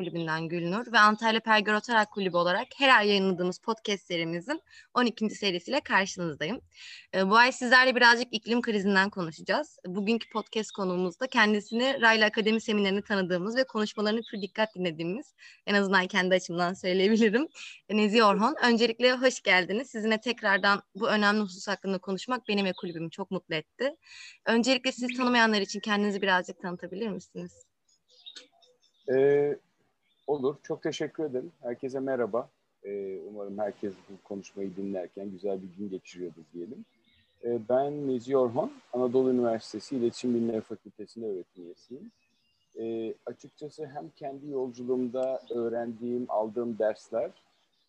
Kulübü'nden Gülnur ve Antalya Perge Rotaract Kulübü olarak her ay yayınladığımız podcastlerimizin 12. serisiyle karşınızdayım. Bu ay sizlerle birazcık iklim krizinden konuşacağız. Bugünkü podcast konuğumuz da kendisini Rayla Akademi seminerini tanıdığımız ve konuşmalarını pür dikkat dinlediğimiz, en azından kendi açımdan söyleyebilirim, Nezih Orhan. Öncelikle hoş geldiniz. Sizinle tekrardan bu önemli husus hakkında konuşmak benim ve kulübümü çok mutlu etti. Öncelikle sizi tanımayanlar için kendinizi birazcık tanıtabilir misiniz? Olur. Çok teşekkür ederim. Herkese merhaba. Umarım herkes bu konuşmayı dinlerken güzel bir gün geçiriyordur diyelim. Ben Nezih Orhan, Anadolu Üniversitesi İletişim Bilimleri Fakültesi'nde öğretim üyesiyim. Açıkçası hem kendi yolculuğumda öğrendiğim, aldığım dersler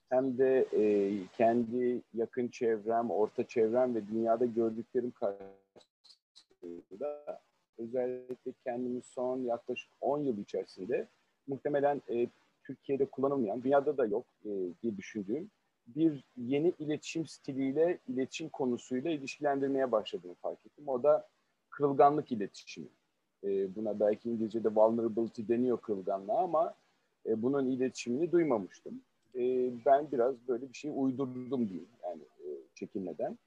hem de kendi yakın çevrem, orta çevrem ve dünyada gördüklerim karşısında özellikle kendimi son yaklaşık 10 yıl içerisinde muhtemelen Türkiye'de kullanılmayan, dünyada da yok diye düşündüğüm bir yeni iletişim stiliyle, iletişim konusuyla ilişkilendirmeye başladığımı fark ettim. O da kırılganlık iletişimi. Buna belki İngilizce'de vulnerability deniyor kırılganlığa ama bunun iletişimini duymamıştım. Ben biraz böyle bir şey uydurdum diyeyim yani çekinmeden.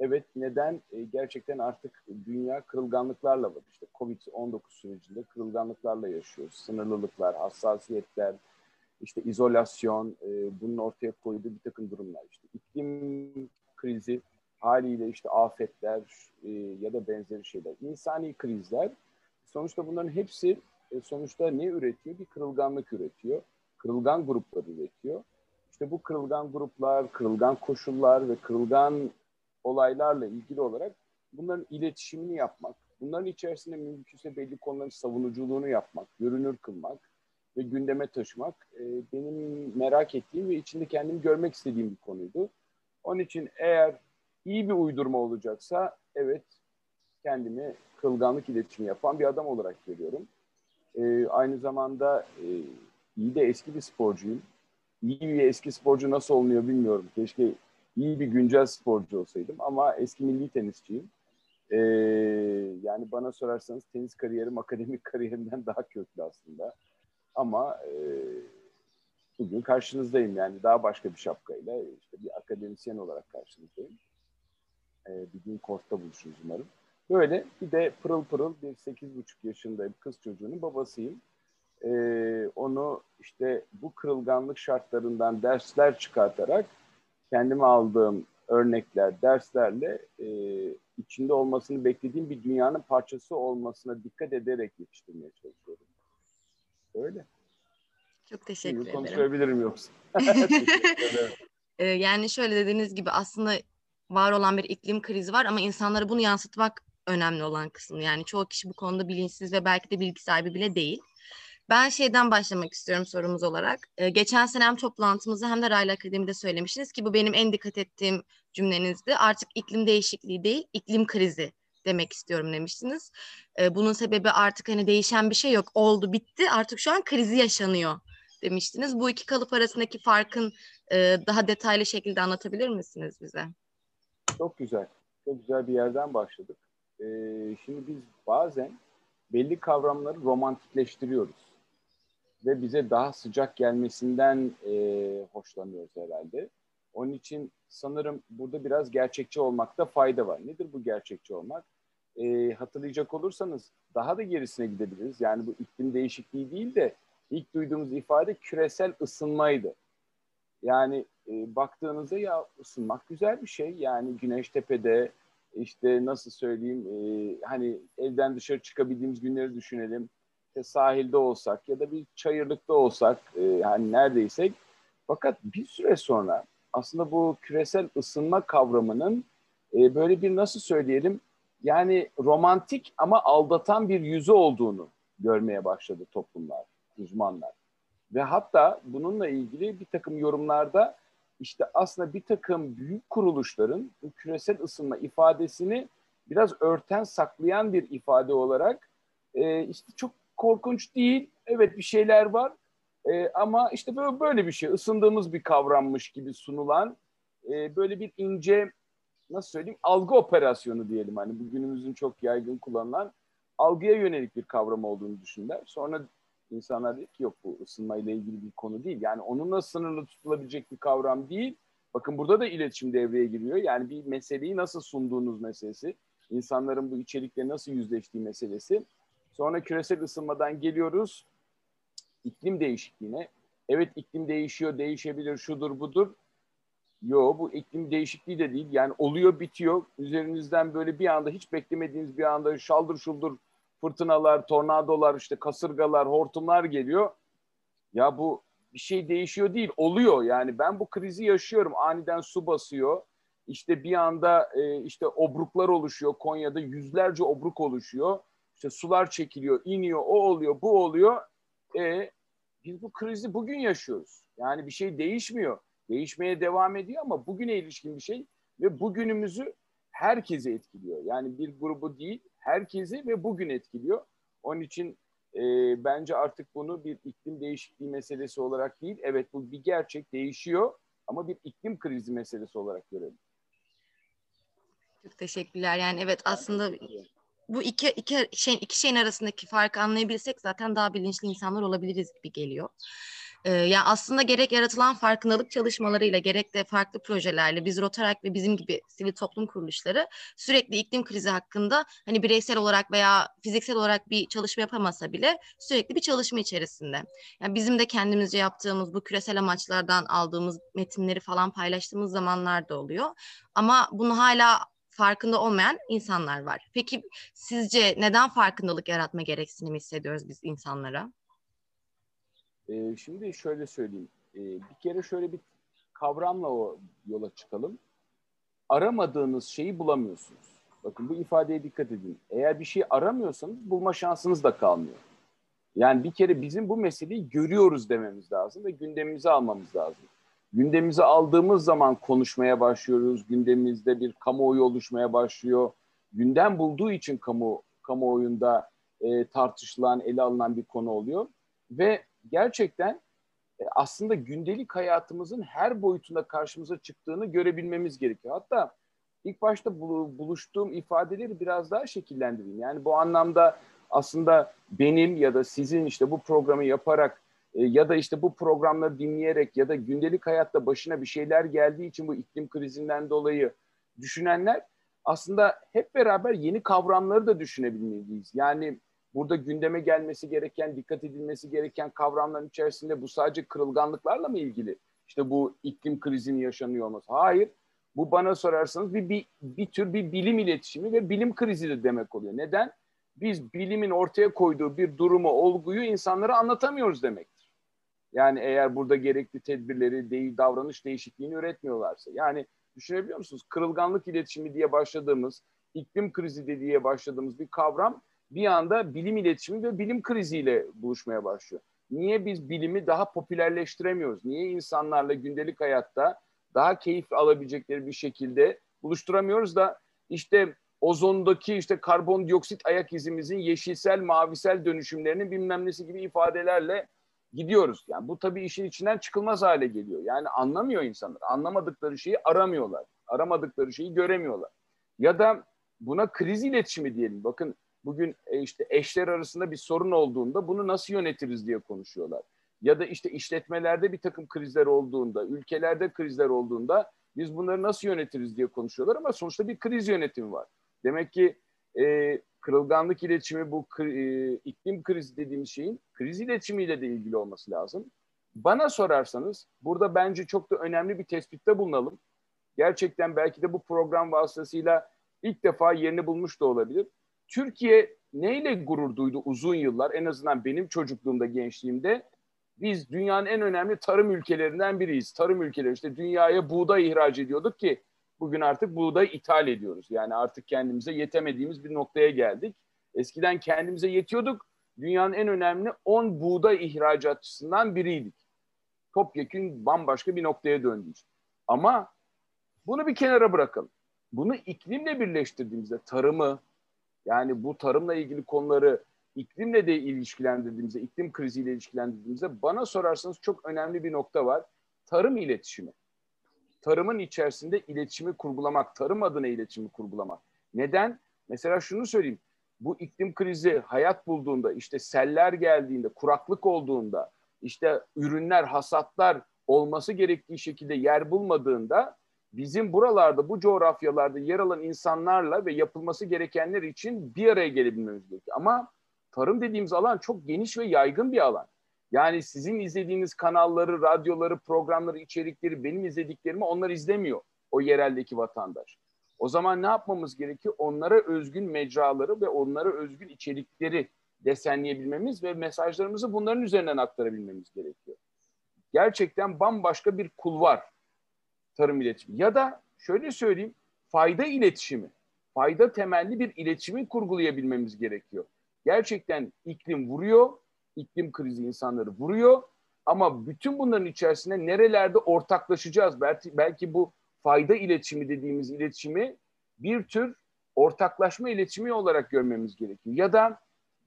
Evet, neden? Gerçekten artık dünya kırılganlıklarla var. İşte COVID-19 sürecinde kırılganlıklarla yaşıyoruz. Sınırlılıklar, hassasiyetler, işte izolasyon, bunun ortaya koyduğu bir takım durumlar. İşte iklim krizi haliyle işte afetler ya da benzeri şeyler. İnsani krizler. Sonuçta bunların hepsi sonuçta ne üretiyor? Bir kırılganlık üretiyor. Kırılgan gruplar üretiyor. İşte bu kırılgan gruplar, kırılgan koşullar ve kırılgan olaylarla ilgili olarak bunların iletişimini yapmak, bunların içerisinde mümkünse belli konuların savunuculuğunu yapmak, görünür kılmak ve gündeme taşımak benim merak ettiğim ve içinde kendimi görmek istediğim bir konuydu. Onun için eğer iyi bir uydurma olacaksa evet kendimi kırılganlık iletişimi yapan bir adam olarak görüyorum. Aynı zamanda iyi de eski bir sporcuyum. İyi bir eski sporcu nasıl olunuyor bilmiyorum. Keşke İyi bir güncel sporcu olsaydım ama eski milli tenisçiyim. Yani bana sorarsanız tenis kariyerim akademik kariyerimden daha köklü aslında. Ama bugün karşınızdayım yani daha başka bir şapkayla işte bir akademisyen olarak karşınızdayım. Bir gün kortta buluşuruz umarım. Böyle bir de pırıl pırıl bir 8,5 yaşında bir kız çocuğunun babasıyım. Onu işte bu kırılganlık şartlarından dersler çıkartarak kendime aldığım örnekler, derslerle içinde olmasını beklediğim bir dünyanın parçası olmasına dikkat ederek yetiştirmeye çalışıyorum. Öyle. Çok teşekkür ederim. Konuşabilirim yoksa. Yani şöyle dediğiniz gibi aslında var olan bir iklim krizi var ama insanlara bunu yansıtmak önemli olan kısım. Yani çoğu kişi bu konuda bilinçsiz ve belki de bilgi sahibi bile değil. Ben şeyden başlamak istiyorum sorumuz olarak. Geçen sene hem toplantımızda hem de Rayla Akademi'de söylemiştiniz ki bu benim en dikkat ettiğim cümlenizdi. Artık iklim değişikliği değil, iklim krizi demek istiyorum demiştiniz. Bunun sebebi artık hani değişen bir şey yok. Oldu, bitti. Artık şu an krizi yaşanıyor demiştiniz. Bu iki kalıp arasındaki farkın daha detaylı şekilde anlatabilir misiniz bize? Çok güzel. Çok güzel bir yerden başladık. Şimdi biz bazen belli kavramları romantikleştiriyoruz. Ve bize daha sıcak gelmesinden hoşlanıyoruz herhalde. Onun için sanırım burada biraz gerçekçi olmakta fayda var. Nedir bu gerçekçi olmak? Hatırlayacak olursanız daha da gerisine gidebiliriz. Yani bu iklim değişikliği değil de ilk duyduğumuz ifade küresel ısınmaydı. Yani baktığınızda ya ısınmak güzel bir şey. Yani Güneştepe'de işte nasıl söyleyeyim hani evden dışarı çıkabildiğimiz günleri düşünelim. Sahilde olsak ya da bir çayırlıkta olsak yani neredeysek fakat bir süre sonra aslında bu küresel ısınma kavramının böyle bir nasıl söyleyelim yani romantik ama aldatan bir yüzü olduğunu görmeye başladı toplumlar, uzmanlar ve hatta bununla ilgili bir takım yorumlarda işte aslında bir takım büyük kuruluşların bu küresel ısınma ifadesini biraz örten saklayan bir ifade olarak işte çok korkunç değil, evet bir şeyler var ama işte böyle bir şey, ısındığımız bir kavrammış gibi sunulan böyle bir ince, nasıl söyleyeyim, algı operasyonu diyelim. Hani bugünümüzün çok yaygın kullanılan algıya yönelik bir kavram olduğunu düşünürler. Sonra İnsanlar dedi ki yok, bu ısınmayla ilgili bir konu değil. Yani onunla sınırlı tutulabilecek bir kavram değil. Bakın burada da iletişim devreye giriyor. Yani bir meseleyi nasıl sunduğunuz meselesi, insanların bu içerikle nasıl yüzleştiği meselesi. Sonra küresel ısınmadan geliyoruz iklim değişikliğine. Evet, iklim değişiyor, değişebilir, şudur budur. Yo, bu iklim değişikliği de değil. Yani oluyor, bitiyor. Üzerinizden böyle bir anda, hiç beklemediğiniz bir anda şaldır şuldur fırtınalar, tornadolar, işte kasırgalar, hortumlar geliyor. Ya bu bir şey değişiyor değil, oluyor. Yani ben bu krizi yaşıyorum. Aniden su basıyor. İşte bir anda işte obruklar oluşuyor. Konya'da yüzlerce obruk oluşuyor. İşte sular çekiliyor, iniyor, o oluyor, bu oluyor. Biz bu krizi bugün yaşıyoruz. Yani bir şey değişmiyor. Değişmeye devam ediyor ama bugüne ilişkin bir şey ve bugünümüzü herkese etkiliyor. Yani bir grubu değil, herkesi ve bugün etkiliyor. Onun için bence artık bunu bir iklim değişikliği meselesi olarak değil, evet bu bir gerçek, değişiyor ama bir iklim krizi meselesi olarak görelim. Çok teşekkürler. Yani evet, aslında bu iki şeyin arasındaki farkı anlayabilsek zaten daha bilinçli insanlar olabiliriz gibi geliyor. Yani aslında gerek yaratılan farkındalık çalışmalarıyla gerek de farklı projelerle biz Rotaract ve bizim gibi sivil toplum kuruluşları sürekli iklim krizi hakkında hani bireysel olarak veya fiziksel olarak bir çalışma yapamasa bile sürekli bir çalışma içerisinde. Yani bizim de kendimizce yaptığımız bu küresel amaçlardan aldığımız metinleri falan paylaştığımız zamanlar da oluyor. Ama bunu hala farkında olmayan insanlar var. Peki sizce neden farkındalık yaratma gereksinimi hissediyoruz biz insanlara? Şimdi şöyle söyleyeyim. Bir kere şöyle bir kavramla yola çıkalım. Aramadığınız şeyi bulamıyorsunuz. Bakın bu ifadeye dikkat edin. Eğer bir şey aramıyorsanız bulma şansınız da kalmıyor. Yani bir kere bizim bu meseleyi görüyoruz dememiz lazım ve gündemimize almamız lazım. Gündemimize aldığımız zaman konuşmaya başlıyoruz. Gündemimizde bir kamuoyu oluşmaya başlıyor. Gündem bulduğu için kamuoyunda tartışılan, ele alınan bir konu oluyor. Ve gerçekten aslında gündelik hayatımızın her boyutunda karşımıza çıktığını görebilmemiz gerekiyor. Hatta ilk başta buluştuğum ifadeleri biraz daha şekillendireyim. Yani bu anlamda aslında benim ya da sizin işte bu programı yaparak ya da işte bu programları dinleyerek ya da gündelik hayatta başına bir şeyler geldiği için bu iklim krizinden dolayı düşünenler aslında hep beraber yeni kavramları da düşünebilmeliyiz. Yani burada gündeme gelmesi gereken, dikkat edilmesi gereken kavramların içerisinde bu sadece kırılganlıklarla mı ilgili? İşte bu iklim krizinin yaşanıyor olması. Hayır, bu bana sorarsanız bir tür bilim iletişimi ve bilim krizi de demek oluyor. Neden? Biz bilimin ortaya koyduğu bir durumu, olguyu insanlara anlatamıyoruz demektir. Yani eğer burada gerekli tedbirleri, davranış değişikliğini üretmiyorlarsa. Yani düşünebiliyor musunuz? Kırılganlık iletişimi diye başladığımız, iklim krizi diye başladığımız bir kavram bir anda bilim iletişimi ve bilim kriziyle buluşmaya başlıyor. Niye biz bilimi daha popülerleştiremiyoruz? Niye insanlarla gündelik hayatta daha keyif alabilecekleri bir şekilde buluşturamıyoruz da işte ozondaki işte karbondioksit ayak izimizin yeşilsel, mavisel dönüşümlerinin bilmem nesi gibi ifadelerle gidiyoruz. Yani bu tabii işin içinden çıkılmaz hale geliyor. Yani anlamıyor insanlar. Anlamadıkları şeyi aramıyorlar. Aramadıkları şeyi göremiyorlar. Ya da buna kriz iletişimi diyelim. Bakın bugün işte eşler arasında bir sorun olduğunda bunu nasıl yönetiriz diye konuşuyorlar. Ya da işte işletmelerde bir takım krizler olduğunda, ülkelerde krizler olduğunda biz bunları nasıl yönetiriz diye konuşuyorlar ama sonuçta bir kriz yönetimi var. Demek ki kırılganlık iletişimi bu iklim krizi dediğimiz şeyin kriz iletişimiyle de ilgili olması lazım. Bana sorarsanız burada bence çok da önemli bir tespitte bulunalım. Gerçekten belki de bu program vasıtasıyla ilk defa yerini bulmuş da olabilir. Türkiye neyle gurur duydu uzun yıllar? En azından benim çocukluğumda, gençliğimde biz dünyanın en önemli tarım ülkelerinden biriyiz. Tarım ülkeleri, işte dünyaya buğday ihraç ediyorduk ki bugün artık buğday ithal ediyoruz. Yani artık kendimize yetemediğimiz bir noktaya geldik. Eskiden kendimize yetiyorduk. Dünyanın en önemli 10 buğday ihracatçısından biriydik. Topyekün bambaşka bir noktaya döndük. Ama bunu bir kenara bırakalım. Bunu iklimle birleştirdiğimizde tarımı, yani bu tarımla ilgili konuları iklimle de ilişkilendirdiğimizde, iklim kriziyle ilişkilendirdiğimizde bana sorarsanız çok önemli bir nokta var. Tarım iletişimi. Tarımın içerisinde iletişimi kurgulamak, tarım adına iletişimi kurgulamak. Neden? Mesela şunu söyleyeyim. bu iklim krizi hayat bulduğunda, işte seller geldiğinde, kuraklık olduğunda, işte ürünler, hasatlar olması gerektiği şekilde yer bulmadığında bizim buralarda, bu coğrafyalarda yer alan insanlarla ve yapılması gerekenler için bir araya gelebilmemiz gerekiyor. Ama tarım dediğimiz alan çok geniş ve yaygın bir alan. Yani sizin izlediğiniz kanalları, radyoları, programları, içerikleri, benim izlediklerimi onlar izlemiyor, o yereldeki vatandaş. O zaman ne yapmamız gerekiyor? Onlara özgün mecraları ve onlara özgün içerikleri desenleyebilmemiz ve mesajlarımızı bunların üzerinden aktarabilmemiz gerekiyor. Gerçekten bambaşka bir kulvar tarım iletişimi. Ya da şöyle söyleyeyim, fayda iletişimi, fayda temelli bir iletişimi kurgulayabilmemiz gerekiyor. Gerçekten iklim vuruyor, iklim krizi insanları vuruyor ama bütün bunların içerisinde nerelerde ortaklaşacağız? Belki bu fayda iletişimi dediğimiz iletişimi bir tür ortaklaşma iletişimi olarak görmemiz gerekiyor. Ya da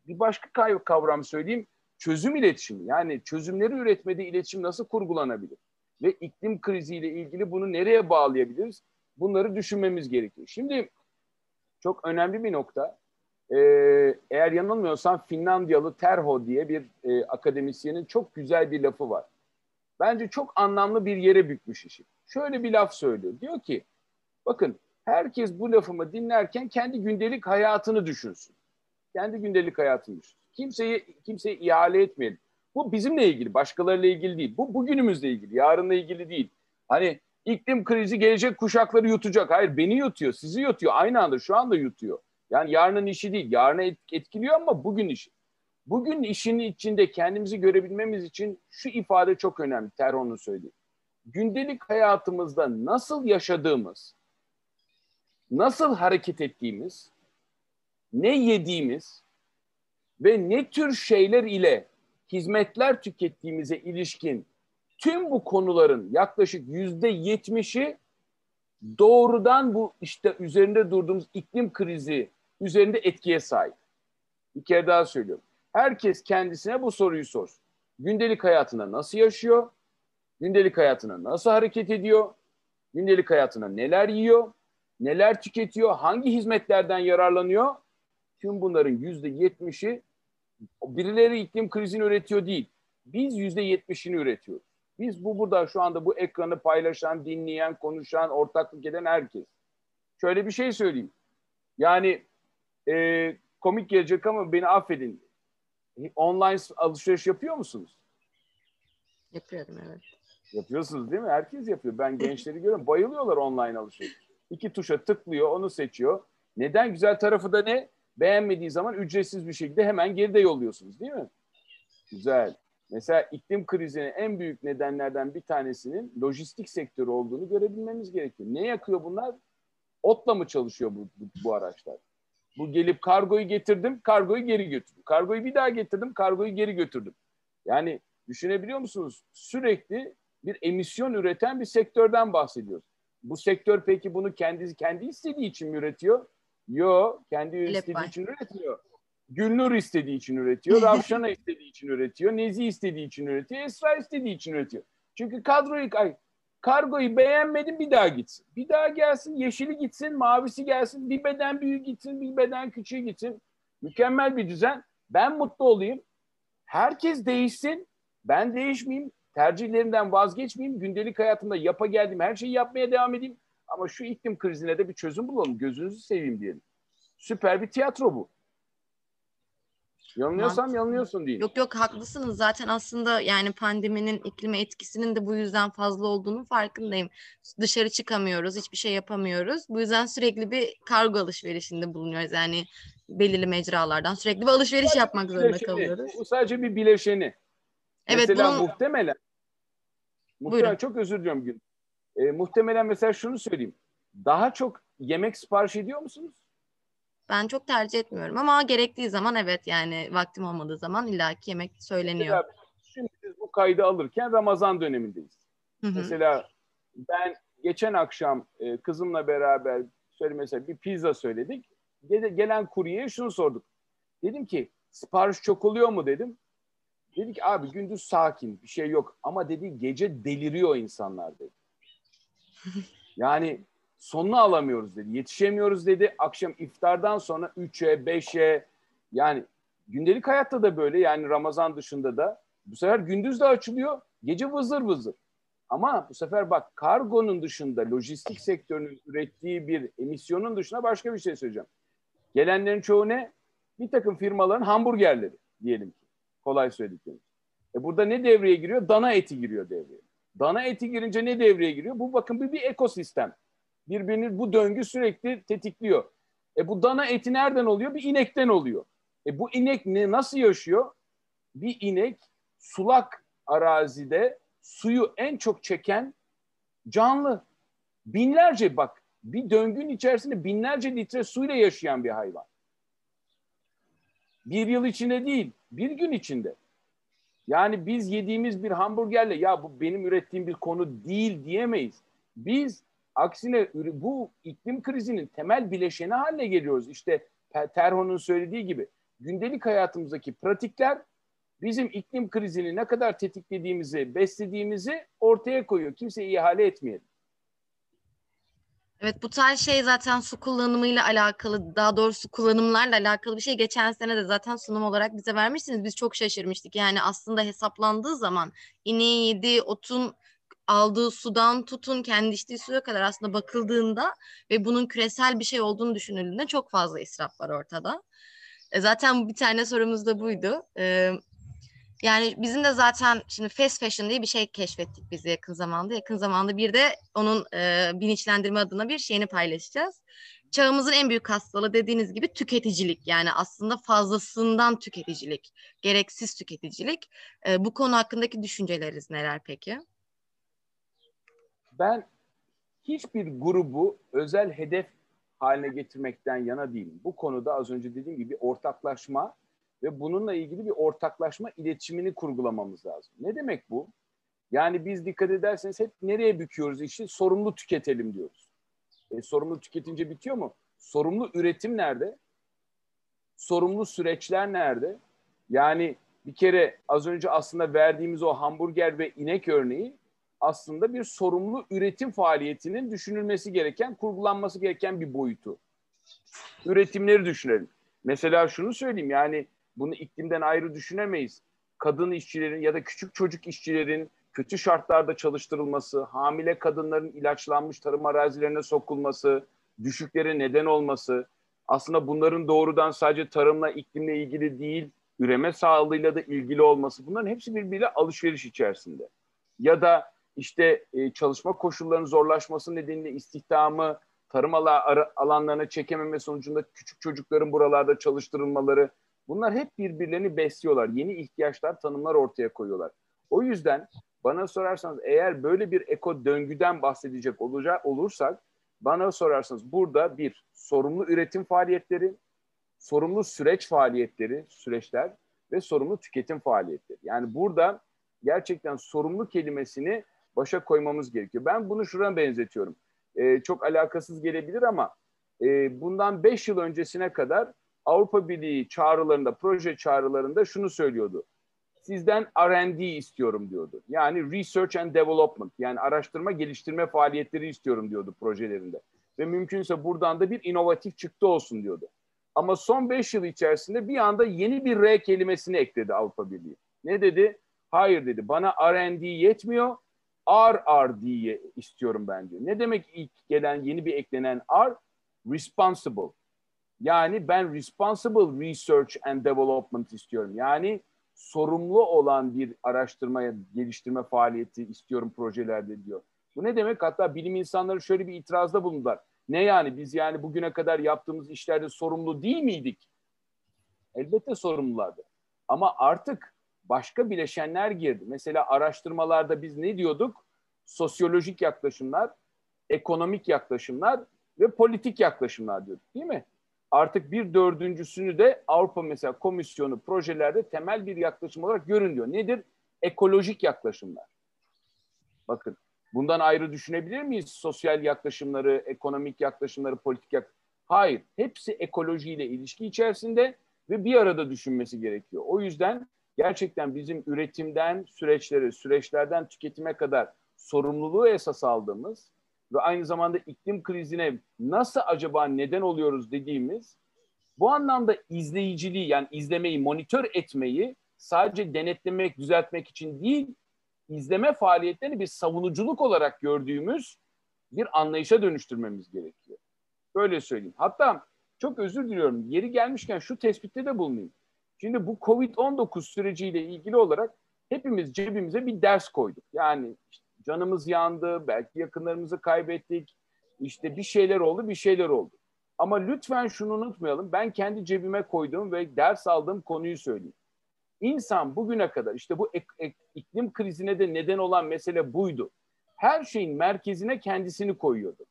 bir başka kavram söyleyeyim, çözüm iletişimi. Yani çözümleri üretmede iletişim nasıl kurgulanabilir? Ve iklim kriziyle ilgili bunu nereye bağlayabiliriz? Bunları düşünmemiz gerekiyor. Şimdi çok önemli bir nokta. Eğer yanılmıyorsam Finlandiyalı Terho diye bir akademisyenin çok güzel bir lafı var. Bence çok anlamlı bir yere bükmüş işi. Şöyle bir laf söylüyor. Diyor ki, bakın herkes bu lafımı dinlerken kendi gündelik hayatını düşünsün. Kendi gündelik hayatını düşünsün. Kimseye ihale etmeyelim. Bu bizimle ilgili, başkalarıyla ilgili değil. Bu bugünümüzle ilgili, yarınla ilgili değil. Hani iklim krizi gelecek kuşakları yutacak. Hayır, beni yutuyor, sizi yutuyor. Aynı anda şu anda yutuyor. Yani yarının işi değil. Yarını etkiliyor ama bugün işi. Bugün işin içinde kendimizi görebilmemiz için şu ifade çok önemli. Terho'nun söylediği. Gündelik hayatımızda nasıl yaşadığımız, nasıl hareket ettiğimiz, ne yediğimiz ve ne tür şeyler ile hizmetler tükettiğimize ilişkin tüm bu konuların yaklaşık %70'i doğrudan bu işte üzerinde durduğumuz iklim krizi üzerinde etkiye sahip. Bir kere daha söylüyorum. Herkes kendisine bu soruyu sorsun. Gündelik hayatında nasıl yaşıyor? Gündelik hayatına nasıl hareket ediyor? Gündelik hayatına neler yiyor? Neler tüketiyor? Hangi hizmetlerden yararlanıyor? Tüm bunların %70'i birileri iklim krizini üretiyor değil. Biz %70'ini üretiyoruz. Biz burada şu anda bu ekranı paylaşan, dinleyen, konuşan, ortaklık eden herkes. Şöyle bir şey söyleyeyim. Yani komik gelecek ama beni affedin. Online alışveriş yapıyor musunuz? Yapıyorum, evet. Yapıyorsunuz değil mi? Herkes yapıyor. Ben gençleri görüyorum. Bayılıyorlar online alışveriş. 2 tuşa tıklıyor, onu seçiyor. Neden? Güzel tarafı da ne? Beğenmediği zaman ücretsiz bir şekilde hemen geri de yolluyorsunuz değil mi? Güzel. Mesela iklim krizinin en büyük nedenlerden bir tanesinin lojistik sektörü olduğunu görebilmemiz gerekiyor. Ne yakıyor bunlar? Otla mı çalışıyor bu araçlar? Bu gelip kargoyu getirdim, kargoyu geri götürdüm. Kargoyu bir daha getirdim, kargoyu geri götürdüm. Yani düşünebiliyor musunuz? Sürekli bir emisyon üreten bir sektörden bahsediyoruz. Bu sektör peki bunu kendi istediği için mi üretiyor? Yok, kendi istediği için üretmiyor. Gülnur istediği için üretiyor, Ravşana istediği için üretiyor, Nezih istediği için üretiyor, Esra istediği için üretiyor. Çünkü kargoyu beğenmedim, bir daha gitsin. Bir daha gelsin, yeşili gitsin, mavisi gelsin, bir beden büyüğü gitsin, bir beden küçüğü gitsin. Mükemmel bir düzen. Ben mutlu olayım. Herkes değişsin. Ben değişmeyeyim. Tercihlerimden vazgeçmeyeyim. Gündelik hayatımda geldiğim her şeyi yapmaya devam edeyim. Ama şu iklim krizine de bir çözüm bulalım. Gözünüzü seveyim diyelim. Süper bir tiyatro bu. Yanılıyorsam yanılıyorsun değil. Yok haklısınız. Zaten aslında yani pandeminin iklime etkisinin de bu yüzden fazla olduğunun farkındayım. Dışarı çıkamıyoruz, hiçbir şey yapamıyoruz. Bu yüzden sürekli bir kargo alışverişinde bulunuyoruz. Yani belirli mecralardan sürekli bir alışveriş yapmak zorunda kalıyoruz. Bu sadece bir bileşeni. Evet, mesela bunu... muhtemelen çok özür diliyorum Gül. Muhtemelen mesela şunu söyleyeyim. Daha çok yemek sipariş ediyor musunuz? Ben çok tercih etmiyorum ama gerektiği zaman evet, yani vaktim olmadığı zaman illaki yemek söyleniyor. Mesela şimdi biz bu kaydı alırken Ramazan dönemindeyiz. Hı-hı. Mesela ben geçen akşam kızımla beraber mesela bir pizza söyledik. Gelen kuryeye şunu sorduk. Dedim ki sipariş çok oluyor mu dedim. Dedi ki abi gündüz sakin bir şey yok ama dedi gece deliriyor insanlar dedi. Yani sonunu alamıyoruz dedi. Yetişemiyoruz dedi. Akşam iftardan sonra 3'e, 5'e, yani gündelik hayatta da böyle, yani Ramazan dışında da bu sefer gündüz de açılıyor, gece vızır vızır. Ama bu sefer bak, kargonun dışında, lojistik sektörünün ürettiği bir emisyonun dışında başka bir şey söyleyeceğim. Gelenlerin çoğu ne? Bir takım firmaların hamburgerleri diyelim ki. Kolay söylediklerimiz. Burada ne devreye giriyor? Dana eti giriyor devreye. Dana eti girince ne devreye giriyor? Bu bakın bir ekosistem. Birbirini bu döngü sürekli tetikliyor. Bu dana eti nereden oluyor? Bir inekten oluyor. Bu inek nasıl yaşıyor? Bir inek sulak arazide suyu en çok çeken canlı. Binlerce, bak bir döngünün içerisinde binlerce litre suyla yaşayan bir hayvan. Bir yıl içinde değil, bir gün içinde. Yani biz yediğimiz bir hamburgerle ya bu benim ürettiğim bir konu değil diyemeyiz. Biz aksine bu iklim krizinin temel bileşeni haline geliyoruz. İşte Terho'nun söylediği gibi gündelik hayatımızdaki pratikler bizim iklim krizini ne kadar tetiklediğimizi, beslediğimizi ortaya koyuyor. Kimseye ihale etmeyelim. Evet, bu tarz şey zaten su kullanımıyla alakalı, daha doğrusu kullanımlarla alakalı bir şey. Geçen sene de zaten sunum olarak bize vermiştiniz. Biz çok şaşırmıştık. Yani aslında hesaplandığı zaman ineğin yediği otun aldığı sudan tutun kendi içtiği suya kadar aslında bakıldığında ve bunun küresel bir şey olduğunu düşünüldüğünde çok fazla israf var ortada. Zaten bir tane sorumuz da buydu. Yani bizim de zaten şimdi fast fashion diye bir şey keşfettik biz yakın zamanda. Yakın zamanda bir de onun bilinçlendirme adına bir şeyini paylaşacağız. Çağımızın en büyük hastalığı dediğiniz gibi tüketicilik. Yani aslında fazlasından tüketicilik, gereksiz tüketicilik. Bu konu hakkındaki düşünceleriniz neler peki? Ben hiçbir grubu özel hedef haline getirmekten yana değilim. Bu konuda az önce dediğim gibi ortaklaşma ve bununla ilgili bir ortaklaşma iletişimini kurgulamamız lazım. Ne demek bu? Yani biz dikkat ederseniz hep nereye büküyoruz işi? Sorumlu tüketelim diyoruz. Sorumlu tüketince bitiyor mu? Sorumlu üretim nerede? Sorumlu süreçler nerede? Yani bir kere az önce aslında verdiğimiz o hamburger ve inek örneği aslında bir sorumlu üretim faaliyetinin düşünülmesi gereken, kurgulanması gereken bir boyutu. Üretimleri düşünelim. Mesela şunu söyleyeyim, yani bunu iklimden ayrı düşünemeyiz. Kadın işçilerin ya da küçük çocuk işçilerin kötü şartlarda çalıştırılması, hamile kadınların ilaçlanmış tarım arazilerine sokulması, düşüklere neden olması, aslında bunların doğrudan sadece tarımla, iklimle ilgili değil, üreme sağlığıyla da ilgili olması, bunların hepsi birbiriyle alışveriş içerisinde. Ya da işte çalışma koşullarının zorlaşması nedeniyle istihdamı, tarım alanlarına çekememe sonucunda küçük çocukların buralarda çalıştırılmaları, bunlar hep birbirlerini besliyorlar. Yeni ihtiyaçlar, tanımlar ortaya koyuyorlar. O yüzden bana sorarsanız eğer böyle bir eko döngüden bahsedecek olursak, bana sorarsanız burada bir sorumlu üretim faaliyetleri, sorumlu süreçler ve sorumlu tüketim faaliyetleri. Yani burada gerçekten sorumlu kelimesini başa koymamız gerekiyor. Ben bunu şuna benzetiyorum. Çok alakasız gelebilir ama bundan 5 yıl öncesine kadar Avrupa Birliği çağrılarında, proje çağrılarında şunu söylüyordu. Sizden R&D istiyorum diyordu. Yani Research and Development, yani araştırma geliştirme faaliyetleri istiyorum diyordu projelerinde. Ve mümkünse buradan da bir inovatif çıktı olsun diyordu. Ama son 5 yıl içerisinde bir anda yeni bir R kelimesini ekledi Avrupa Birliği. Ne dedi? Hayır dedi, bana R&D yetmiyor, RRD'yi istiyorum ben diyor. Ne demek ilk gelen, yeni bir eklenen R? Responsible. Yani ben Responsible Research and Development istiyorum. Yani sorumlu olan bir araştırmaya, geliştirme faaliyeti istiyorum projelerde diyor. Bu ne demek? Hatta bilim insanları şöyle bir itirazda bulundular. Ne yani, biz yani bugüne kadar yaptığımız işlerde sorumlu değil miydik? Elbette sorumlulardı. Ama artık başka bileşenler girdi. Mesela araştırmalarda biz ne diyorduk? Sosyolojik yaklaşımlar, ekonomik yaklaşımlar ve politik yaklaşımlar diyorduk, değil mi? Artık bir dördüncüsünü de Avrupa mesela Komisyonu projelerde temel bir yaklaşım olarak görün diyor. Nedir? Ekolojik yaklaşımlar. Bakın, bundan ayrı düşünebilir miyiz? Sosyal yaklaşımları, ekonomik yaklaşımları, politik yaklaşımları. Hayır, hepsi ekolojiyle ilişki içerisinde ve bir arada düşünmesi gerekiyor. O yüzden gerçekten bizim üretimden süreçlere, süreçlerden tüketime kadar sorumluluğu esas aldığımız ve aynı zamanda iklim krizine nasıl acaba neden oluyoruz dediğimiz, bu anlamda izleyiciliği, yani izlemeyi, monitör etmeyi sadece denetlemek, düzeltmek için değil, izleme faaliyetlerini bir savunuculuk olarak gördüğümüz bir anlayışa dönüştürmemiz gerekiyor. Böyle söyleyeyim. Hatta çok özür diliyorum, yeri gelmişken şu tespitte de bulunayım. Şimdi bu COVID-19 süreciyle ilgili olarak hepimiz cebimize bir ders koyduk. Yani işte canımız yandı, belki yakınlarımızı kaybettik, işte bir şeyler oldu. Ama lütfen şunu unutmayalım, ben kendi cebime koyduğum ve ders aldığım konuyu söyleyeyim. İnsan bugüne kadar, işte bu iklim krizine de neden olan mesele buydu. Her şeyin merkezine kendisini koyuyordu.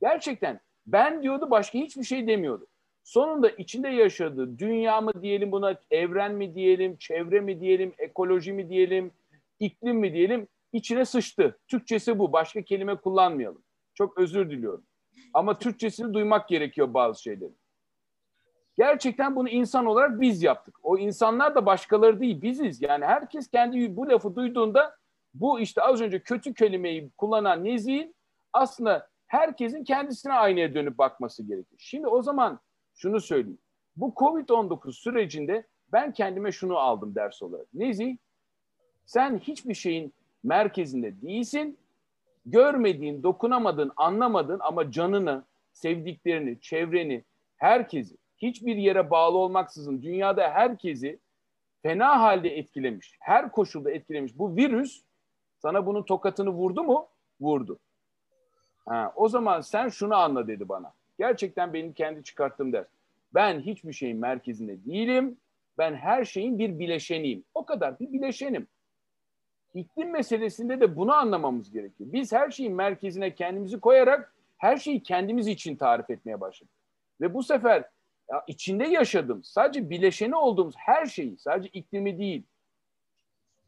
Gerçekten ben diyordu, başka hiçbir şey demiyordu. Sonunda içinde yaşadığı dünya mı diyelim buna, evren mi diyelim, çevre mi diyelim, ekoloji mi diyelim, iklim mi diyelim, içine sıçtı. Türkçesi bu, başka kelime kullanmayalım. Çok özür diliyorum. Ama Türkçesini duymak gerekiyor bazı şeylerin. Gerçekten bunu insan olarak biz yaptık. O insanlar da başkaları değil, biziz. Yani herkes kendi bu lafı duyduğunda, bu işte az önce kötü kelimeyi kullanan Nezih'in aslında herkesin kendisine aynaya dönüp bakması gerekiyor. Şimdi o zaman şunu söyleyeyim. Bu COVID-19 sürecinde ben kendime şunu aldım ders olarak. Nezih, sen hiçbir şeyin merkezinde değilsin. Görmediğin, dokunamadığın, anlamadığın ama canını, sevdiklerini, çevreni, herkesi, hiçbir yere bağlı olmaksızın dünyada herkesi fena halde etkilemiş, her koşulda etkilemiş bu virüs sana bunun tokatını vurdu mu? Vurdu. Ha, o zaman sen şunu anla dedi bana. Gerçekten benim kendi çıkarttığım ders. Ben hiçbir şeyin merkezinde değilim. Ben her şeyin bir bileşeniyim. O kadar, bir bileşenim. İklim meselesinde de bunu anlamamız gerekiyor. Biz her şeyin merkezine kendimizi koyarak her şeyi kendimiz için tarif etmeye başladık. Ve bu sefer ya içinde yaşadığımız, sadece bileşeni olduğumuz her şeyi, sadece iklimi değil,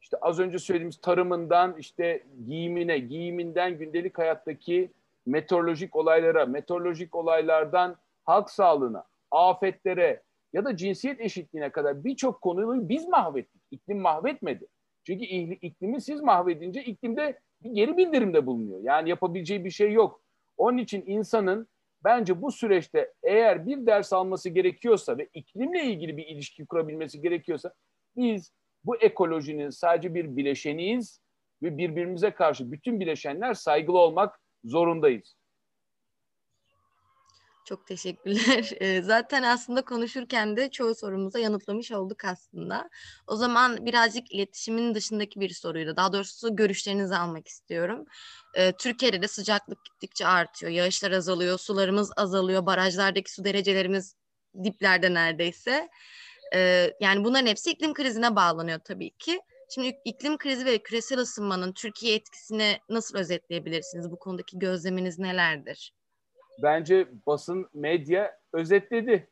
işte az önce söylediğimiz tarımından, işte giyimine, giyiminden gündelik hayattaki meteorolojik olaylara, meteorolojik olaylardan halk sağlığına, afetlere ya da cinsiyet eşitliğine kadar birçok konuyu biz mahvettik. İklim mahvetmedi. Çünkü iklimi siz mahvedince iklimde bir geri bildirimde bulunuyor. Yani yapabileceği bir şey yok. Onun için insanın bence bu süreçte eğer bir ders alması gerekiyorsa ve iklimle ilgili bir ilişki kurabilmesi gerekiyorsa, biz bu ekolojinin sadece bir bileşeniyiz ve birbirimize karşı bütün bileşenler saygılı olmak zorundayız. Çok teşekkürler. Zaten aslında konuşurken de çoğu sorumuza yanıtlamış olduk aslında. O zaman birazcık iletişimin dışındaki bir soruyla, daha doğrusu görüşlerinizi almak istiyorum. Türkiye'de de sıcaklık gittikçe artıyor, yağışlar azalıyor, sularımız azalıyor, barajlardaki su derecelerimiz diplerde neredeyse. Yani bunların hepsi iklim krizine bağlanıyor tabii ki. Şimdi iklim krizi ve küresel ısınmanın Türkiye etkisini nasıl özetleyebilirsiniz? Bu konudaki gözleminiz nelerdir? Bence basın, medya özetledi.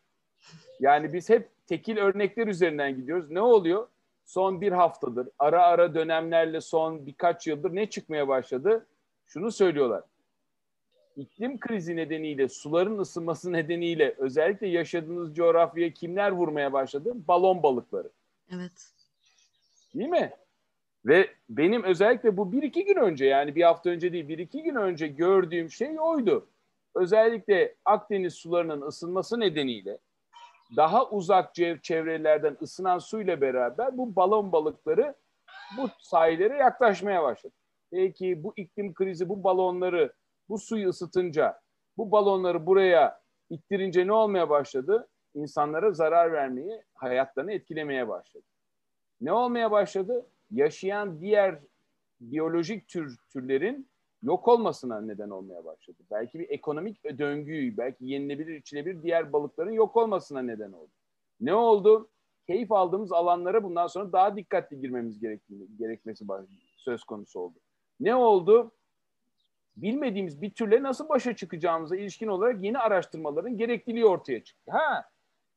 Yani biz hep tekil örnekler üzerinden gidiyoruz. Ne oluyor? Son bir haftadır, ara ara dönemlerle son birkaç yıldır ne çıkmaya başladı? Şunu söylüyorlar. İklim krizi nedeniyle, suların ısınması nedeniyle özellikle yaşadığınız coğrafyaya kimler vurmaya başladı? Balon balıkları. Evet. Değil mi? Ve benim özellikle bu 1-2 gün önce, yani bir hafta önce değil, 1-2 gün önce gördüğüm şey oydu. Özellikle Akdeniz sularının ısınması nedeniyle daha uzak çevrelerden ısınan suyla beraber bu balon balıkları bu sahillere yaklaşmaya başladı. Peki bu iklim krizi bu balonları, bu suyu ısıtınca, bu balonları buraya ittirince ne olmaya başladı? İnsanlara zarar vermeyi, hayatlarını etkilemeye başladı. Ne olmaya başladı? Yaşayan diğer biyolojik türlerin yok olmasına neden olmaya başladı. Belki bir ekonomik döngüyü, belki yenilebilir, içilebilir diğer balıkların yok olmasına neden oldu. Ne oldu? Keyif aldığımız alanlara bundan sonra daha dikkatli girmemiz gerekmesi söz konusu oldu. Ne oldu? Bilmediğimiz bir türle nasıl başa çıkacağımıza ilişkin olarak yeni araştırmaların gerekliliği ortaya çıktı. Ha,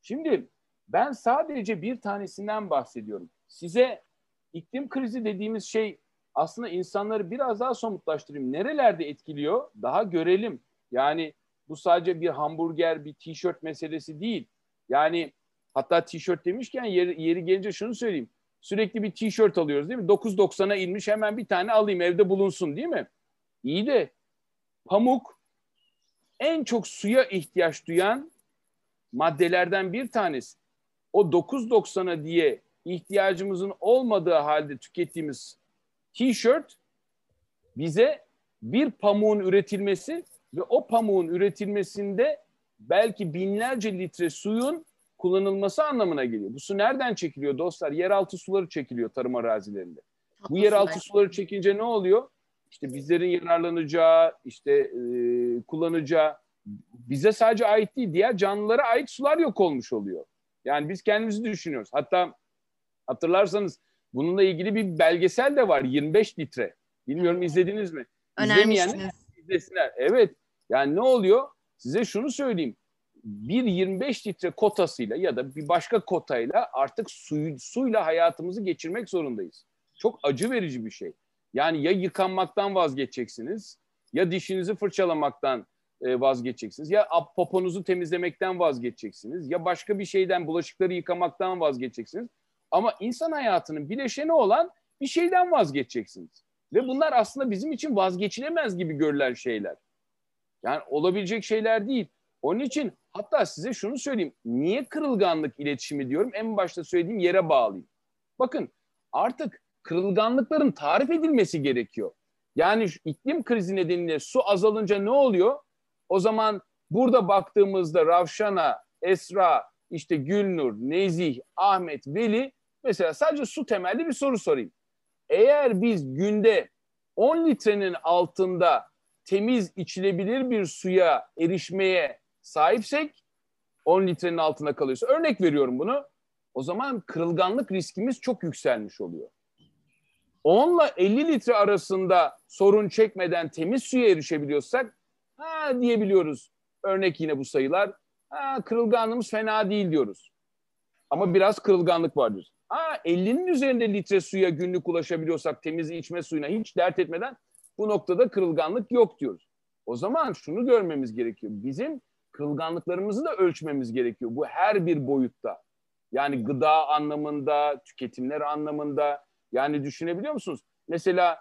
şimdi ben sadece bir tanesinden bahsediyorum. Size iklim krizi dediğimiz şey, aslında insanları biraz daha somutlaştırayım. Nerelerde etkiliyor? Daha görelim. Yani bu sadece bir hamburger, bir tişört meselesi değil. Yani hatta tişört demişken yeri gelince şunu söyleyeyim. Sürekli bir tişört alıyoruz değil mi? 9.90'a inmiş, hemen bir tane alayım evde bulunsun değil mi? İyi de Pamuk en çok suya ihtiyaç duyan maddelerden bir tanesi. O 9.90'a diye ihtiyacımızın olmadığı halde tükettiğimiz tişört bize bir pamuğun üretilmesi ve o pamuğun üretilmesinde belki binlerce litre suyun kullanılması anlamına geliyor. Bu su nereden çekiliyor dostlar? Yeraltı suları çekiliyor tarım arazilerinde. Bu yeraltı suları çekince ne oluyor? İşte bizlerin yararlanacağı, kullanacağı, bize sadece ait değil, diğer canlılara ait sular yok olmuş oluyor. Yani biz kendimizi düşünüyoruz. Hatta hatırlarsanız bununla ilgili bir belgesel de var. 25 litre. Bilmiyorum izlediniz mi? İzlemeyenler izlesinler. Evet. Yani ne oluyor? Size şunu söyleyeyim. Bir 25 litre kotasıyla ya da bir başka kotayla artık suyla hayatımızı geçirmek zorundayız. Çok acı verici bir şey. Yani ya yıkanmaktan vazgeçeceksiniz, ya dişinizi fırçalamaktan vazgeçeceksiniz, ya poponuzu temizlemekten vazgeçeceksiniz, ya başka bir şeyden, bulaşıkları yıkamaktan vazgeçeceksiniz. Ama insan hayatının bileşeni olan bir şeyden vazgeçeceksiniz. Ve bunlar aslında bizim için vazgeçilemez gibi görülen şeyler. Yani olabilecek şeyler değil. Onun için hatta size şunu söyleyeyim. Niye kırılganlık iletişimi diyorum? En başta söylediğim yere bağlayayım. Bakın artık kırılganlıkların tarif edilmesi gerekiyor. Yani iklim krizi nedeniyle su azalınca ne oluyor? O zaman burada baktığımızda Ravşana, Esra, Gülnur, Nezih, Ahmet, Veli mesela sadece su temelli bir soru sorayım. Eğer biz günde 10 litrenin altında temiz içilebilir bir suya erişmeye sahipsek 10 litrenin altında kalıyorsa örnek veriyorum bunu. O zaman kırılganlık riskimiz çok yükselmiş oluyor. 10 ile 50 litre arasında sorun çekmeden temiz suya erişebiliyorsak diyebiliyoruz. Örnek yine bu sayılar. Kırılganlığımız fena değil diyoruz. Ama biraz kırılganlık vardır. 50'nin üzerinde litre suya günlük ulaşabiliyorsak temiz içme suyuna hiç dert etmeden bu noktada kırılganlık yok diyoruz. O zaman şunu görmemiz gerekiyor. Bizim kırılganlıklarımızı da ölçmemiz gerekiyor. Bu her bir boyutta. Yani gıda anlamında, tüketimler anlamında. Yani düşünebiliyor musunuz? Mesela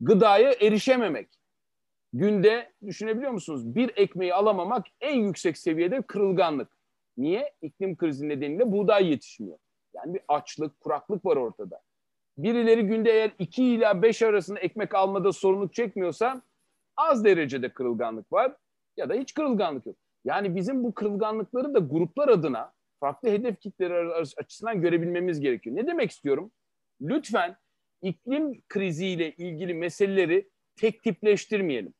gıdaya erişememek. Günde düşünebiliyor musunuz? Bir ekmeği alamamak en yüksek seviyede kırılganlık. Niye? İklim krizi nedeniyle buğday yetişmiyor. Yani bir açlık, kuraklık var ortada. Birileri günde eğer 2 ila 5 arasında ekmek almada sorumluluk çekmiyorsa az derecede kırılganlık var ya da hiç kırılganlık yok. Yani bizim bu kırılganlıkları da gruplar adına farklı hedef kitleri açısından görebilmemiz gerekiyor. Ne demek istiyorum? Lütfen iklim kriziyle ilgili meseleleri tek tipleştirmeyelim.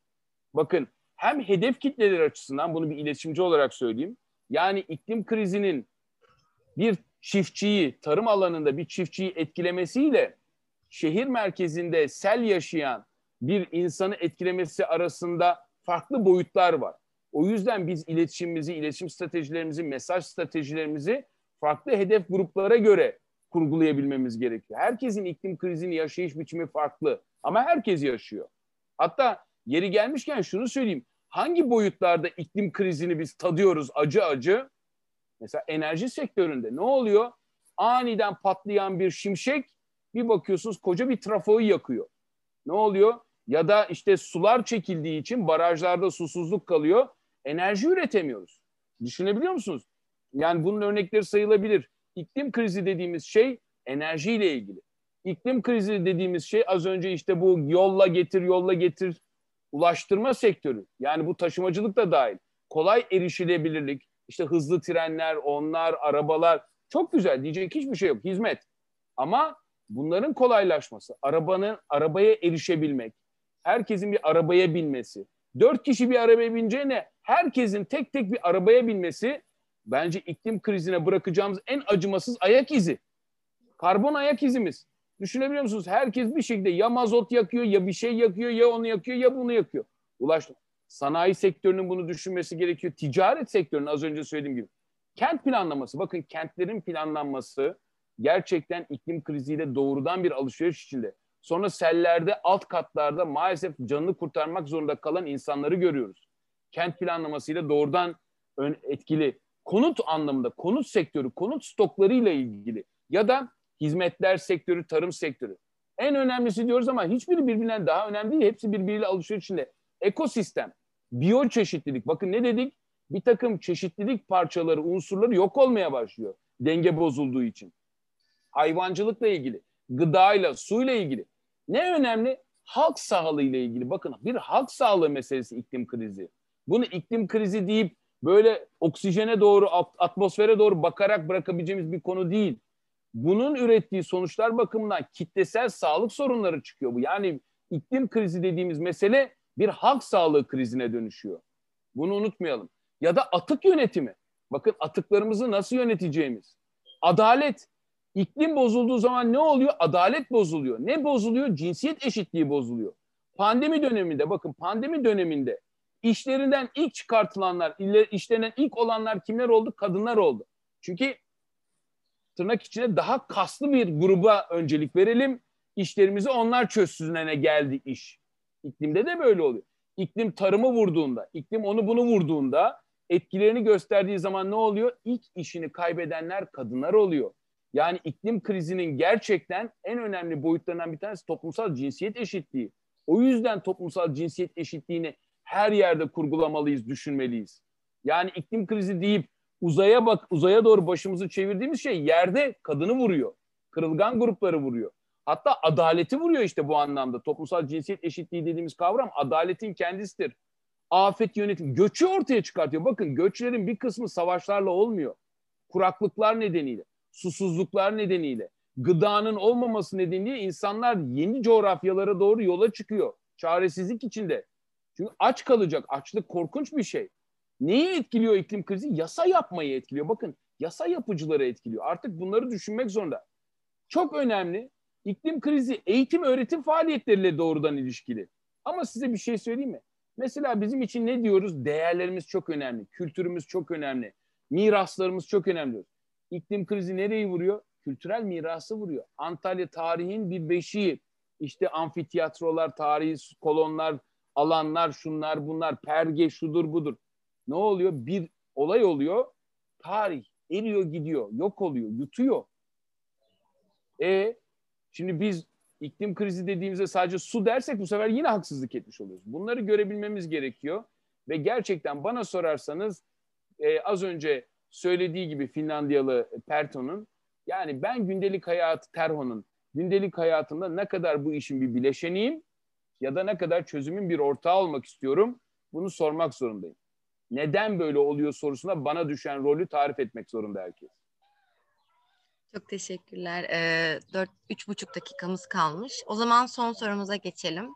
Bakın hem hedef kitleleri açısından bunu bir iletişimci olarak söyleyeyim. Yani iklim krizinin bir çiftçiyi, tarım alanında bir çiftçiyi etkilemesiyle şehir merkezinde sel yaşayan bir insanı etkilemesi arasında farklı boyutlar var. O yüzden biz iletişimimizi, iletişim stratejilerimizi, mesaj stratejilerimizi farklı hedef gruplara göre kurgulayabilmemiz gerekiyor. Herkesin iklim krizini yaşayış biçimi farklı ama herkes yaşıyor. Hatta yeri gelmişken şunu söyleyeyim. Hangi boyutlarda iklim krizini biz tadıyoruz acı acı? Mesela enerji sektöründe ne oluyor? Aniden patlayan bir şimşek bir bakıyorsunuz koca bir trafoyu yakıyor. Ne oluyor? Ya da sular çekildiği için barajlarda susuzluk kalıyor. Enerji üretemiyoruz. Düşünebiliyor musunuz? Yani bunun örnekleri sayılabilir. İklim krizi dediğimiz şey enerjiyle ilgili. İklim krizi dediğimiz şey az önce bu yolla getir ulaştırma sektörü. Yani bu taşımacılık da dahil. Kolay erişilebilirlik. Hızlı trenler, onlar, arabalar çok güzel diyecek hiçbir şey yok. Hizmet. Ama bunların kolaylaşması, arabaya erişebilmek, herkesin bir arabaya binmesi, 4 kişi bir arabaya bineceğine herkesin tek tek bir arabaya binmesi bence iklim krizine bırakacağımız en acımasız ayak izi. Karbon ayak izimiz. Düşünebiliyor musunuz? Herkes bir şekilde ya mazot yakıyor, ya bir şey yakıyor, ya onu yakıyor, ya bunu yakıyor. Sanayi sektörünün bunu düşünmesi gerekiyor. Ticaret sektörünün az önce söylediğim gibi. Kent planlaması. Bakın kentlerin planlanması gerçekten iklim kriziyle doğrudan bir alışveriş içinde. Sonra sellerde, alt katlarda maalesef canını kurtarmak zorunda kalan insanları görüyoruz. Kent planlamasıyla doğrudan etkili. Konut anlamında, konut sektörü, konut stoklarıyla ilgili ya da hizmetler sektörü, tarım sektörü. En önemlisi diyoruz ama hiçbiri birbirinden daha önemli değil. Hepsi birbiriyle alışveriş içinde. Ekosistem. biyoçeşitlilik, bakın ne dedik? Bir takım çeşitlilik parçaları, unsurları yok olmaya başlıyor. Denge bozulduğu için. Hayvancılıkla ilgili, gıdayla, suyla ilgili. Ne önemli? Halk sağlığıyla ilgili. Bakın bir halk sağlığı meselesi iklim krizi. Bunu iklim krizi deyip böyle oksijene doğru, atmosfere doğru bakarak bırakabileceğimiz bir konu değil. Bunun ürettiği sonuçlar bakımından kitlesel sağlık sorunları çıkıyor bu. Yani iklim krizi dediğimiz mesele bir halk sağlığı krizine dönüşüyor. Bunu unutmayalım. Ya da atık yönetimi. Bakın atıklarımızı nasıl yöneteceğimiz. Adalet. İklim bozulduğu zaman ne oluyor? Adalet bozuluyor. Ne bozuluyor? Cinsiyet eşitliği bozuluyor. Pandemi döneminde, bakın pandemi döneminde işlerinden ilk çıkartılanlar, işlerinden ilk olanlar kimler oldu? Kadınlar oldu. Çünkü tırnak içine daha kaslı bir gruba öncelik verelim. İşlerimizi onlar çözsünlene geldi iş. İklimde de böyle oluyor. İklim tarımı vurduğunda, iklim onu bunu vurduğunda, etkilerini gösterdiği zaman ne oluyor? İlk işini kaybedenler kadınlar oluyor. Yani iklim krizinin gerçekten en önemli boyutlarından bir tanesi toplumsal cinsiyet eşitliği. O yüzden toplumsal cinsiyet eşitliğini her yerde kurgulamalıyız, düşünmeliyiz. Yani iklim krizi deyip uzaya doğru başımızı çevirdiğimiz şey yerde kadını vuruyor. Kırılgan grupları vuruyor. Hatta adaleti vuruyor işte bu anlamda. Toplumsal cinsiyet eşitliği dediğimiz kavram adaletin kendisidir. Afet yönetimi, göçü ortaya çıkartıyor. Bakın göçlerin bir kısmı savaşlarla olmuyor. Kuraklıklar nedeniyle, susuzluklar nedeniyle, gıdanın olmaması nedeniyle insanlar yeni coğrafyalara doğru yola çıkıyor. Çaresizlik içinde. Çünkü aç kalacak. Açlık korkunç bir şey. Neyi etkiliyor iklim krizi? Yasa yapmayı etkiliyor. Bakın yasa yapıcıları etkiliyor. Artık bunları düşünmek zorunda. Çok önemli. İklim krizi eğitim öğretim faaliyetleriyle doğrudan ilişkili. Ama size bir şey söyleyeyim mi? Mesela bizim için ne diyoruz? Değerlerimiz çok önemli. Kültürümüz çok önemli. Miraslarımız çok önemli. İklim krizi nereyi vuruyor? Kültürel mirası vuruyor. Antalya tarihin bir beşiği. İşte amfiteyatrolar, tarihi kolonlar, alanlar, şunlar bunlar, Perge şudur budur. Ne oluyor? Bir olay oluyor. Tarih eriyor gidiyor. Yok oluyor. Yutuyor. Şimdi biz iklim krizi dediğimizde sadece su dersek bu sefer yine haksızlık etmiş oluyoruz. Bunları görebilmemiz gerekiyor. Ve gerçekten bana sorarsanız az önce söylediği gibi Finlandiyalı Perto'nun, yani ben gündelik hayatı, Terho'nun gündelik hayatımda ne kadar bu işin bir bileşeniyim ya da ne kadar çözümün bir ortağı olmak istiyorum, bunu sormak zorundayım. Neden böyle oluyor sorusuna bana düşen rolü tarif etmek zorunda herkes. Çok teşekkürler. 3,5 dakikamız kalmış. O zaman son sorumuza geçelim.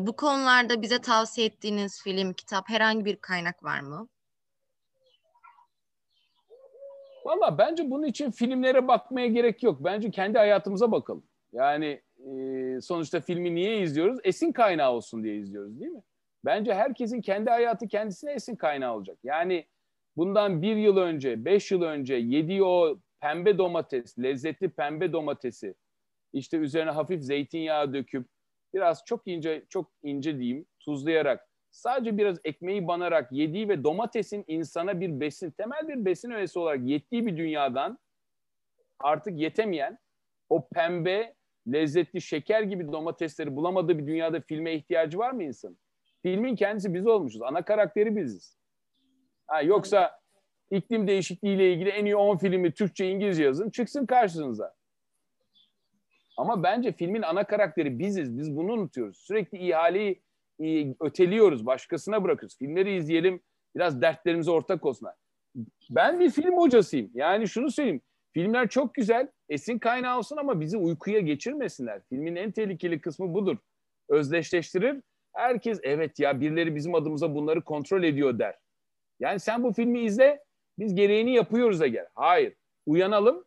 Bu konularda bize tavsiye ettiğiniz film, kitap, herhangi bir kaynak var mı? Valla bence bunun için filmlere bakmaya gerek yok. Bence kendi hayatımıza bakalım. Yani sonuçta filmi niye izliyoruz? Esin kaynağı olsun diye izliyoruz değil mi? Bence herkesin kendi hayatı kendisine esin kaynağı olacak. Yani bundan 1 yıl önce, 5 yıl önce yediği o pembe domates, lezzetli pembe domatesi, işte üzerine hafif zeytinyağı döküp, biraz çok ince diyeyim, tuzlayarak, sadece biraz ekmeği banarak yediği ve domatesin insana bir besin, temel bir besin öğesi olarak yettiği bir dünyadan artık yetemeyen, o pembe, lezzetli şeker gibi domatesleri bulamadığı bir dünyada filme ihtiyacı var mı insanın? Filmin kendisi biz olmuşuz. Ana karakteri biziz. Yoksa iklim değişikliğiyle ilgili en iyi 10 filmi Türkçe, İngilizce yazın. Çıksın karşınıza. Ama bence filmin ana karakteri biziz. Biz bunu unutuyoruz. Sürekli ihaleyi öteliyoruz. Başkasına bırakıyoruz. Filmleri izleyelim. Biraz dertlerimize ortak olsunlar. Ben bir film hocasıyım. Yani şunu söyleyeyim. Filmler çok güzel. Esin kaynağı olsun ama bizi uykuya geçirmesinler. Filmin en tehlikeli kısmı budur. Özdeşleştirir. Herkes evet ya birileri bizim adımıza bunları kontrol ediyor der. Yani sen bu filmi izle, biz gereğini yapıyoruz da gel. Hayır. Uyanalım.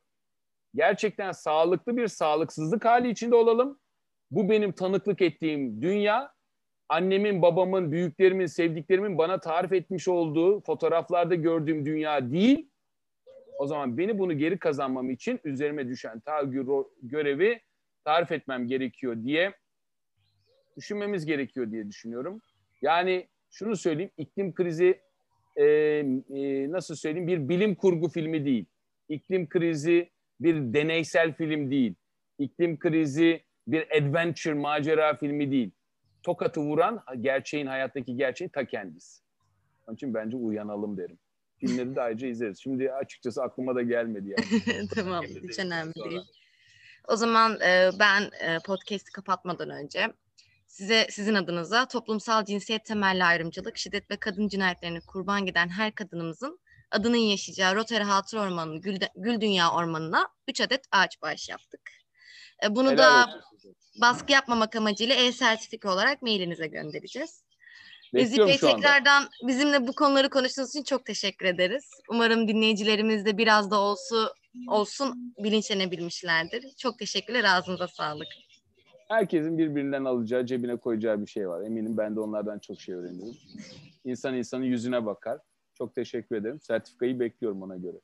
Gerçekten sağlıklı bir sağlıksızlık hali içinde olalım. Bu benim tanıklık ettiğim dünya. Annemin, babamın, büyüklerimin, sevdiklerimin bana tarif etmiş olduğu fotoğraflarda gördüğüm dünya değil. O zaman beni bunu geri kazanmam için üzerime düşen görevi tarif etmem gerekiyor diye düşünmemiz gerekiyor diye düşünüyorum. Yani şunu söyleyeyim, iklim krizi nasıl söyleyeyim bir bilim kurgu filmi değil. İklim krizi bir deneysel film değil. İklim krizi bir adventure, macera filmi değil. tokatı vuran gerçeğin, hayattaki gerçeğin ta kendisi. Onun için bence uyanalım derim. Filmleri de ayrıca izleriz. Şimdi açıkçası aklıma da gelmedi yani. Tamam, hiç önemli değil. O zaman ben podcast'i kapatmadan önce size, sizin adınıza toplumsal cinsiyet temelli ayrımcılık, şiddet ve kadın cinayetlerine kurban giden her kadınımızın adının yaşayacağı Rotary Hatıra Ormanı, Gül Dünya Ormanı'na 3 adet ağaç bağışı yaptık. Bunu helal da baskı yapmamak amacıyla e-sertifika olarak mailinize göndereceğiz. Nezih Bey, tekrardan bizimle bu konuları konuştuğunuz için çok teşekkür ederiz. Umarım dinleyicilerimiz de biraz da olsun bilinçlenebilmişlerdir. Çok teşekkürler, ağzınıza sağlık. Herkesin birbirinden alacağı, cebine koyacağı bir şey var. Eminim ben de onlardan çok şey öğrenirim. İnsan insanın yüzüne bakar. Çok teşekkür ederim. Sertifikayı bekliyorum ona göre.